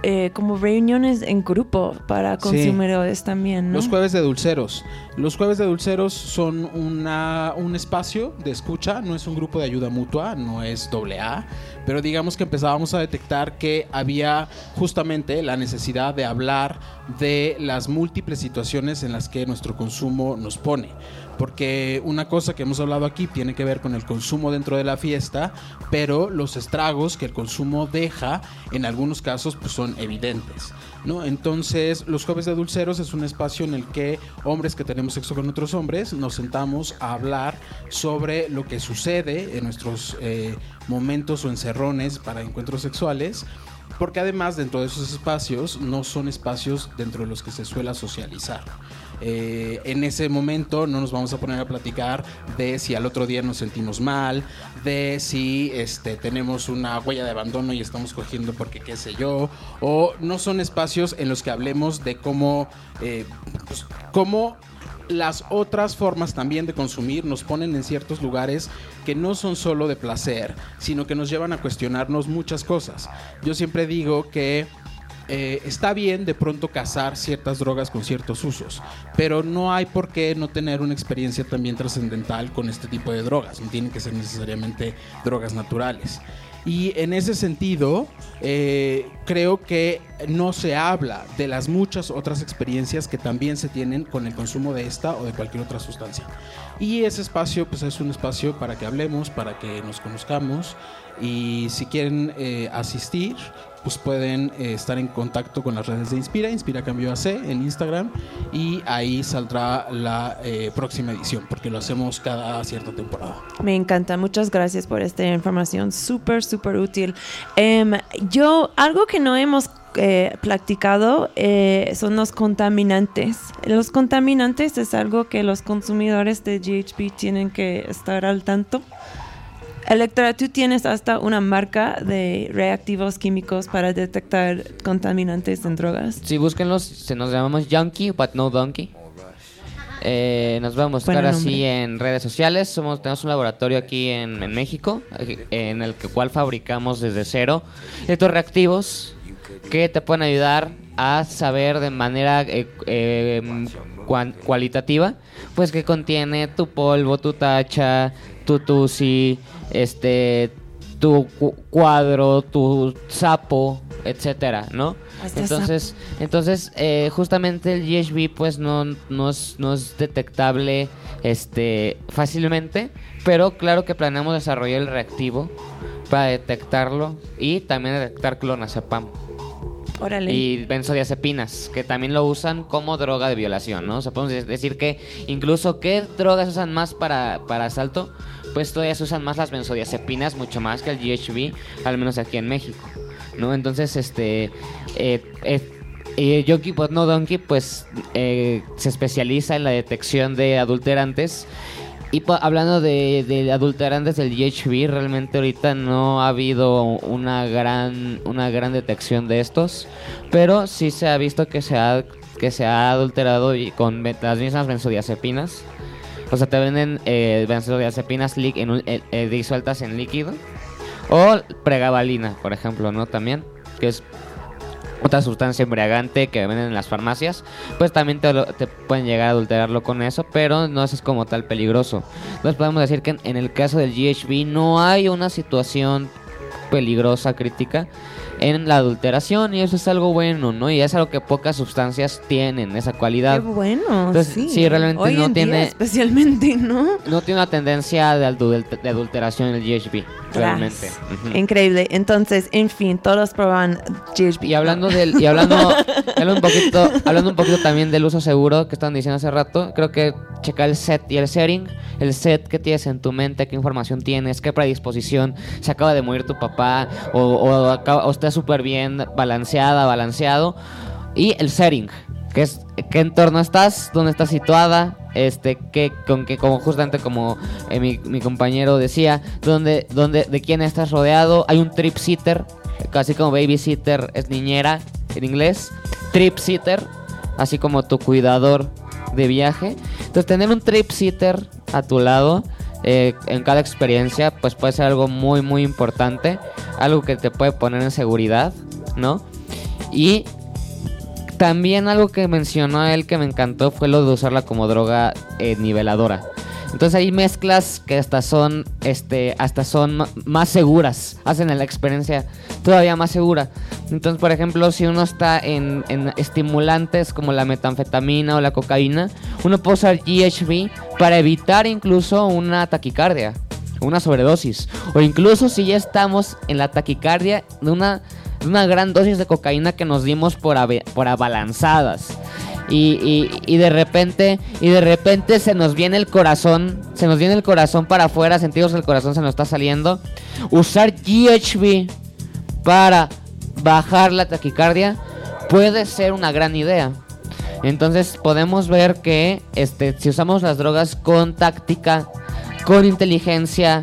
Eh, como reuniones en grupo para consumidores, sí, también, ¿no? Los jueves de dulceros. Los jueves de dulceros son una, un espacio de escucha, no es un grupo de ayuda mutua, no es doble A, pero digamos que empezábamos a detectar que había justamente la necesidad de hablar de las múltiples situaciones en las que nuestro consumo nos pone. Porque una cosa que hemos hablado aquí tiene que ver con el consumo dentro de la fiesta, pero los estragos que el consumo deja en algunos casos pues son evidentes, ¿no? Entonces los jueves de dulceros es un espacio en el que hombres que tenemos sexo con otros hombres nos sentamos a hablar sobre lo que sucede en nuestros eh, momentos o encerrones para encuentros sexuales. Porque además dentro de esos espacios no son espacios dentro de los que se suele socializar. Eh, en ese momento no nos vamos a poner a platicar de si al otro día nos sentimos mal, de si este, tenemos una huella de abandono y estamos cogiendo porque qué sé yo, o no son espacios en los que hablemos de cómo, eh, pues, cómo las otras formas también de consumir nos ponen en ciertos lugares que no son solo de placer, sino que nos llevan a cuestionarnos muchas cosas. Yo siempre digo que eh, está bien de pronto casar ciertas drogas con ciertos usos, pero no hay por qué no tener una experiencia también trascendental con este tipo de drogas. No tienen que ser necesariamente drogas naturales. Y en ese sentido, eh, creo que no se habla de las muchas otras experiencias que también se tienen con el consumo de esta o de cualquier otra sustancia. Y ese espacio, pues, es un espacio para que hablemos, para que nos conozcamos. Y si quieren eh, asistir, pues pueden eh, estar en contacto con las redes de Inspira, Inspira Cambio A C en Instagram. Y ahí saldrá la eh, próxima edición, porque lo hacemos cada cierta temporada. Me encanta, muchas gracias por esta información súper, súper útil. Um, yo, algo que no hemos eh, platicado eh, son los contaminantes. Los contaminantes es algo que los consumidores de G H B tienen que estar al tanto. Electra, tú tienes hasta una marca de reactivos químicos para detectar contaminantes en drogas. Sí, búsquenlos. Se nos llamamos Yonki but no Donkey. Eh, nos van a buscar bueno, así en redes sociales. Somos, tenemos un laboratorio aquí en, en México, en el cual fabricamos desde cero estos reactivos que te pueden ayudar a saber de manera eh, eh, cuan, cualitativa, pues, qué contiene tu polvo, tu tacha, tu tusi, este, tu cu- cuadro, tu sapo, etcétera, ¿no? Entonces, entonces eh, justamente el G H B, pues, no, no, es, no es detectable este, fácilmente, pero claro que planeamos desarrollar el reactivo para detectarlo y también detectar clonazepam. Órale. Y benzodiazepinas, que también lo usan como droga de violación, ¿no? O sea, podemos decir que incluso qué drogas usan más para, para asalto, pues todavía se usan más las benzodiazepinas, mucho más que el G H B, al menos aquí en México, ¿no? Entonces, este, eh, eh, eh, Yonki but no Donkey, pues, eh, se especializa en la detección de adulterantes. Y po- hablando de, de adulterantes del G H B, realmente ahorita no ha habido una gran una gran detección de estos, pero sí se ha visto que se ha que se ha adulterado y con las mismas benzodiazepinas. O sea, te venden eh, benzodiazepinas li- en un, eh, eh, disueltas en líquido, o pregabalina, por ejemplo, ¿no? También, que es otra sustancia embriagante que venden en las farmacias, pues también te, te pueden llegar a adulterarlo con eso, pero no es como tal peligroso. Entonces podemos decir que en, en el caso del G H B no hay una situación peligrosa, crítica, en la adulteración, y eso es algo bueno, ¿no? Y es algo que pocas sustancias tienen esa cualidad. Qué bueno. Entonces, sí. Sí, realmente hoy no en tiene día especialmente, ¿no? No tiene una tendencia de, adulter- de adulteración el G H B, realmente. Uh-huh. Increíble. Entonces, en fin, todos proban G H B. Y hablando del y hablando, hablando un poquito, hablando un poquito también del uso seguro que estaban diciendo hace rato, creo que checa el set y el setting, el set que tienes en tu mente, qué información tienes, qué predisposición, se acaba de morir tu papá o o, acaba, o está súper bien balanceada, balanceado, y el setting, que es qué entorno estás, dónde estás situada, este, que con que como justamente como eh, mi, mi compañero decía, dónde dónde de quién estás rodeado. Hay un trip sitter, casi como babysitter es niñera en inglés, trip sitter, así como tu cuidador de viaje. Entonces, tener un trip sitter a tu lado eh, en cada experiencia, pues, puede ser algo muy muy importante, algo que te puede poner en seguridad, ¿no? Y también algo que mencionó él que me encantó fue lo de usarla como droga eh, niveladora. Entonces hay mezclas que hasta son este hasta son más seguras, hacen la experiencia todavía más segura. Entonces, por ejemplo, si uno está en, en estimulantes como la metanfetamina o la cocaína, uno puede usar G H B para evitar incluso una taquicardia, una sobredosis, o incluso si ya estamos en la taquicardia de una, de una gran dosis de cocaína que nos dimos por, ave, por abalanzadas. Y, y, y de repente y de repente se nos viene el corazón, se nos viene el corazón para afuera, sentimos que el corazón se nos está saliendo. Usar G H B para bajar la taquicardia puede ser una gran idea. Entonces podemos ver que este, si usamos las drogas con táctica, con inteligencia,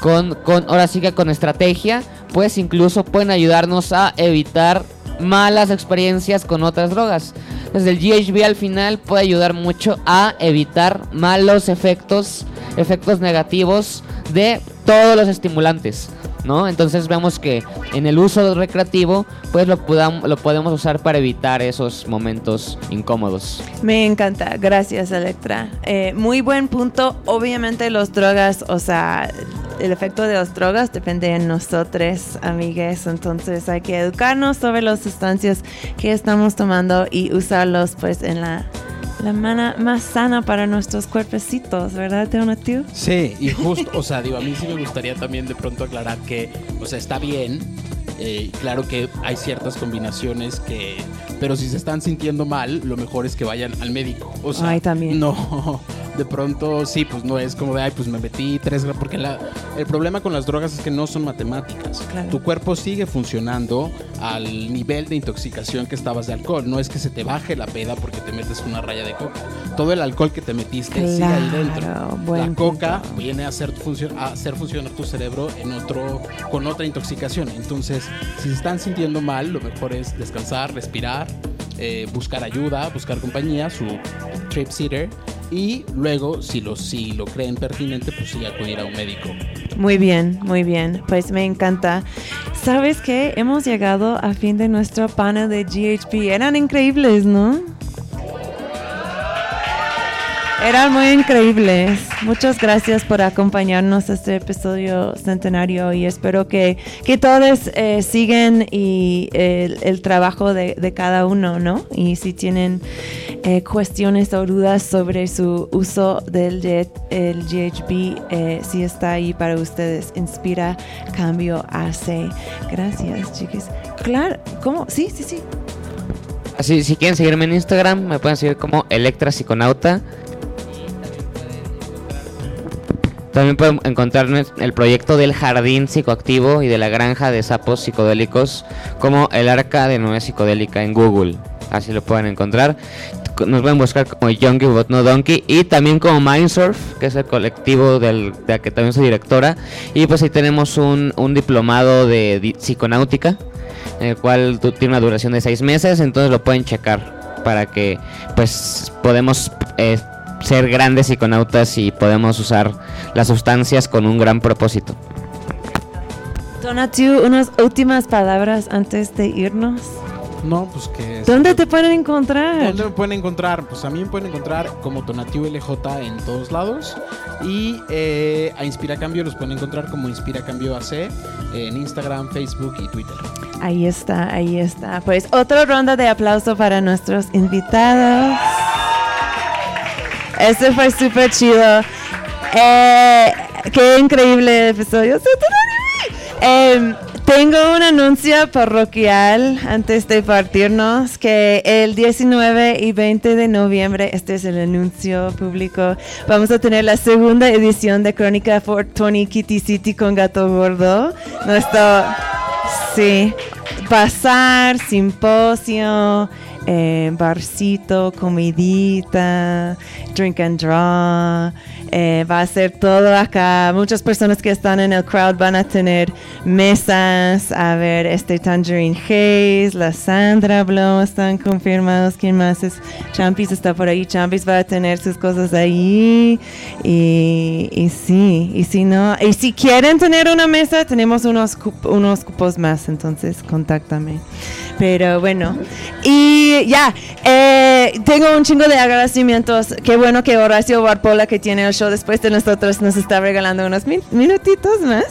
con, con ahora sí que con estrategia, pues incluso pueden ayudarnos a evitar malas experiencias con otras drogas. Desde el G H B al final puede ayudar mucho a evitar malos efectos, efectos negativos de todos los estimulantes. ¿no? Entonces vemos que en el uso recreativo, pues lo, podam- lo podemos usar para evitar esos momentos incómodos. Me encanta, gracias Electra. Eh, muy buen punto. Obviamente las drogas, o sea, el efecto de las drogas depende de nosotros, amigues. Entonces hay que educarnos sobre las sustancias que estamos tomando y usarlos pues en la... la mana más sana para nuestros cuerpecitos, ¿verdad, Tonatiuh? Sí, y justo, o sea, digo, a mí sí me gustaría también de pronto aclarar que, o sea, está bien, eh, claro que hay ciertas combinaciones que... Pero si se están sintiendo mal, lo mejor es que vayan al médico, o sea... Ay, también. No, de pronto sí, pues no es como de, ay, pues me metí tres... Porque la, el problema con las drogas es que no son matemáticas. Claro. Tu cuerpo sigue funcionando al nivel de intoxicación que estabas de alcohol. No es que se te baje la peda porque te metes una raya de coca. Todo el alcohol que te metiste, claro, sigue ahí dentro. La coca punto. Viene a hacer, funcio- a hacer funcionar tu cerebro en otro, con otra intoxicación. Entonces, si se están sintiendo mal, lo mejor es descansar, respirar, eh, buscar ayuda, buscar compañía, su trip-sitter. Y luego, si lo, si lo creen pertinente, pues sí, acudir a un médico. Muy bien, muy bien. Pues me encanta. ¿Sabes qué? Hemos llegado a fin de nuestro panel de G H B. Eran increíbles, ¿no? Eran muy increíbles. Muchas gracias por acompañarnos a este episodio centenario y espero que, que todos eh, sigan y, eh, el, el trabajo de, de cada uno, ¿no? Y si tienen eh, cuestiones o dudas sobre su uso del el G H B, eh, sí está ahí para ustedes. Inspira Cambio A C. Gracias, chicas. Claro, ¿cómo? Sí, sí, sí. Así, si quieren seguirme en Instagram, me pueden seguir como Electra Psiconauta. También pueden encontrarme el proyecto del jardín psicoactivo y de la granja de sapos psicodélicos como el Arca de Nueva Psicodélica en Google. Así lo pueden encontrar. Nos pueden buscar como Yonki but no Donkey y también como MindSurf, que es el colectivo del, de la que también soy directora. Y pues ahí tenemos un, un diplomado de di- psiconáutica, el cual tiene una duración de seis meses, entonces lo pueden checar para que pues podemos... Eh, ser grandes psiconautas y podemos usar las sustancias con un gran propósito. Tonatiuh, unas últimas palabras antes de irnos. No, pues que... ¿Dónde te pueden encontrar? ¿Dónde me pueden encontrar? Pues a mí me pueden encontrar como Tonatiuh L J en todos lados. Y eh, a Inspira Cambio los pueden encontrar como Inspira Cambio A C en Instagram, Facebook y Twitter. Ahí está, ahí está. Pues otra ronda de aplauso para nuestros invitados. Este fue súper chido. Eh, qué increíble episodio. Eh, tengo un anuncio parroquial antes de partirnos, que el diecinueve y veinte de noviembre, este es el anuncio público, vamos a tener la segunda edición de Crónica cuatrocientos veinte Kitty City con Gato Gordo. Nuestro, sí, bazar, simposio, Eh, barcito, comidita, drink and draw, eh, va a ser todo acá. Muchas personas que están en el crowd van a tener mesas. A ver, este Tangerine Haze, la Sandra Blow están confirmados. ¿Quién más es? Champis está por ahí. Champis va a tener sus cosas ahí. Y, y sí, y si no, y si quieren tener una mesa, tenemos unos, cup- unos cupos más. Entonces, contáctame. Pero bueno, y ya, yeah, eh, tengo un chingo de agradecimientos. Qué bueno que Horacio Barpola, que tiene el show después de nosotros, nos está regalando unos min- minutitos más.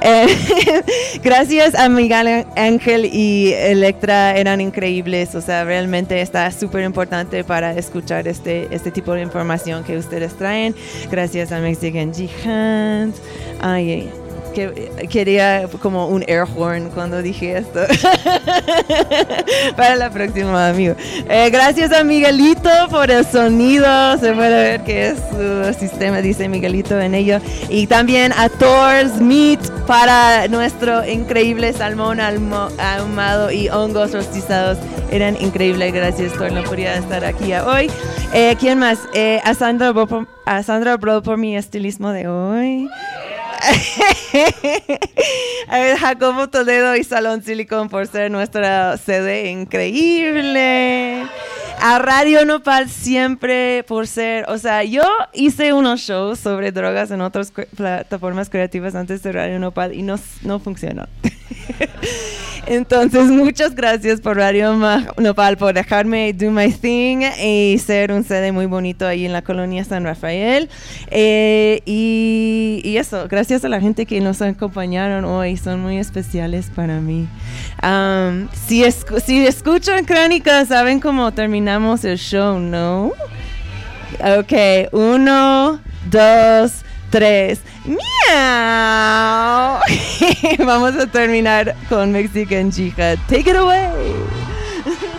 Eh, gracias a Miguel Ángel y Electra, eran increíbles. O sea, realmente está súper importante para escuchar este, este tipo de información que ustedes traen. Gracias a Mexican Jihad. Ay, que quería como un air horn cuando dije esto. Para la próxima, amigo. Eh, gracias a Miguelito por el sonido. Se puede ver que es su sistema, dice Miguelito en ello. Y también a Thor's Meat para nuestro increíble salmón almo- ahumado y hongos rostizados. Eran increíbles. Gracias, Thor. No podía estar aquí hoy. Eh, ¿Quién más? Eh, a Sandra Blow por, a Sandra Blow por mi estilismo de hoy. A ver, Jacobo Toledo y Salón Silicon por ser nuestra sede increíble. a Radio Nopal siempre por ser, o sea, yo hice unos shows sobre drogas en otras cu- plataformas creativas antes de Radio Nopal y no, no funcionó. Entonces, muchas gracias por Radio Nopal, por dejarme do my thing y ser un sede muy bonito ahí en la colonia San Rafael. Eh, y, y eso, gracias a la gente que nos acompañaron hoy, son muy especiales para mí. Um, si, escu- si escuchan Crónica, saben cómo terminamos el show, ¿no? Ok, uno, dos, tres. ¡Miau! Vamos a terminar con Mexican Jihad. Take it away.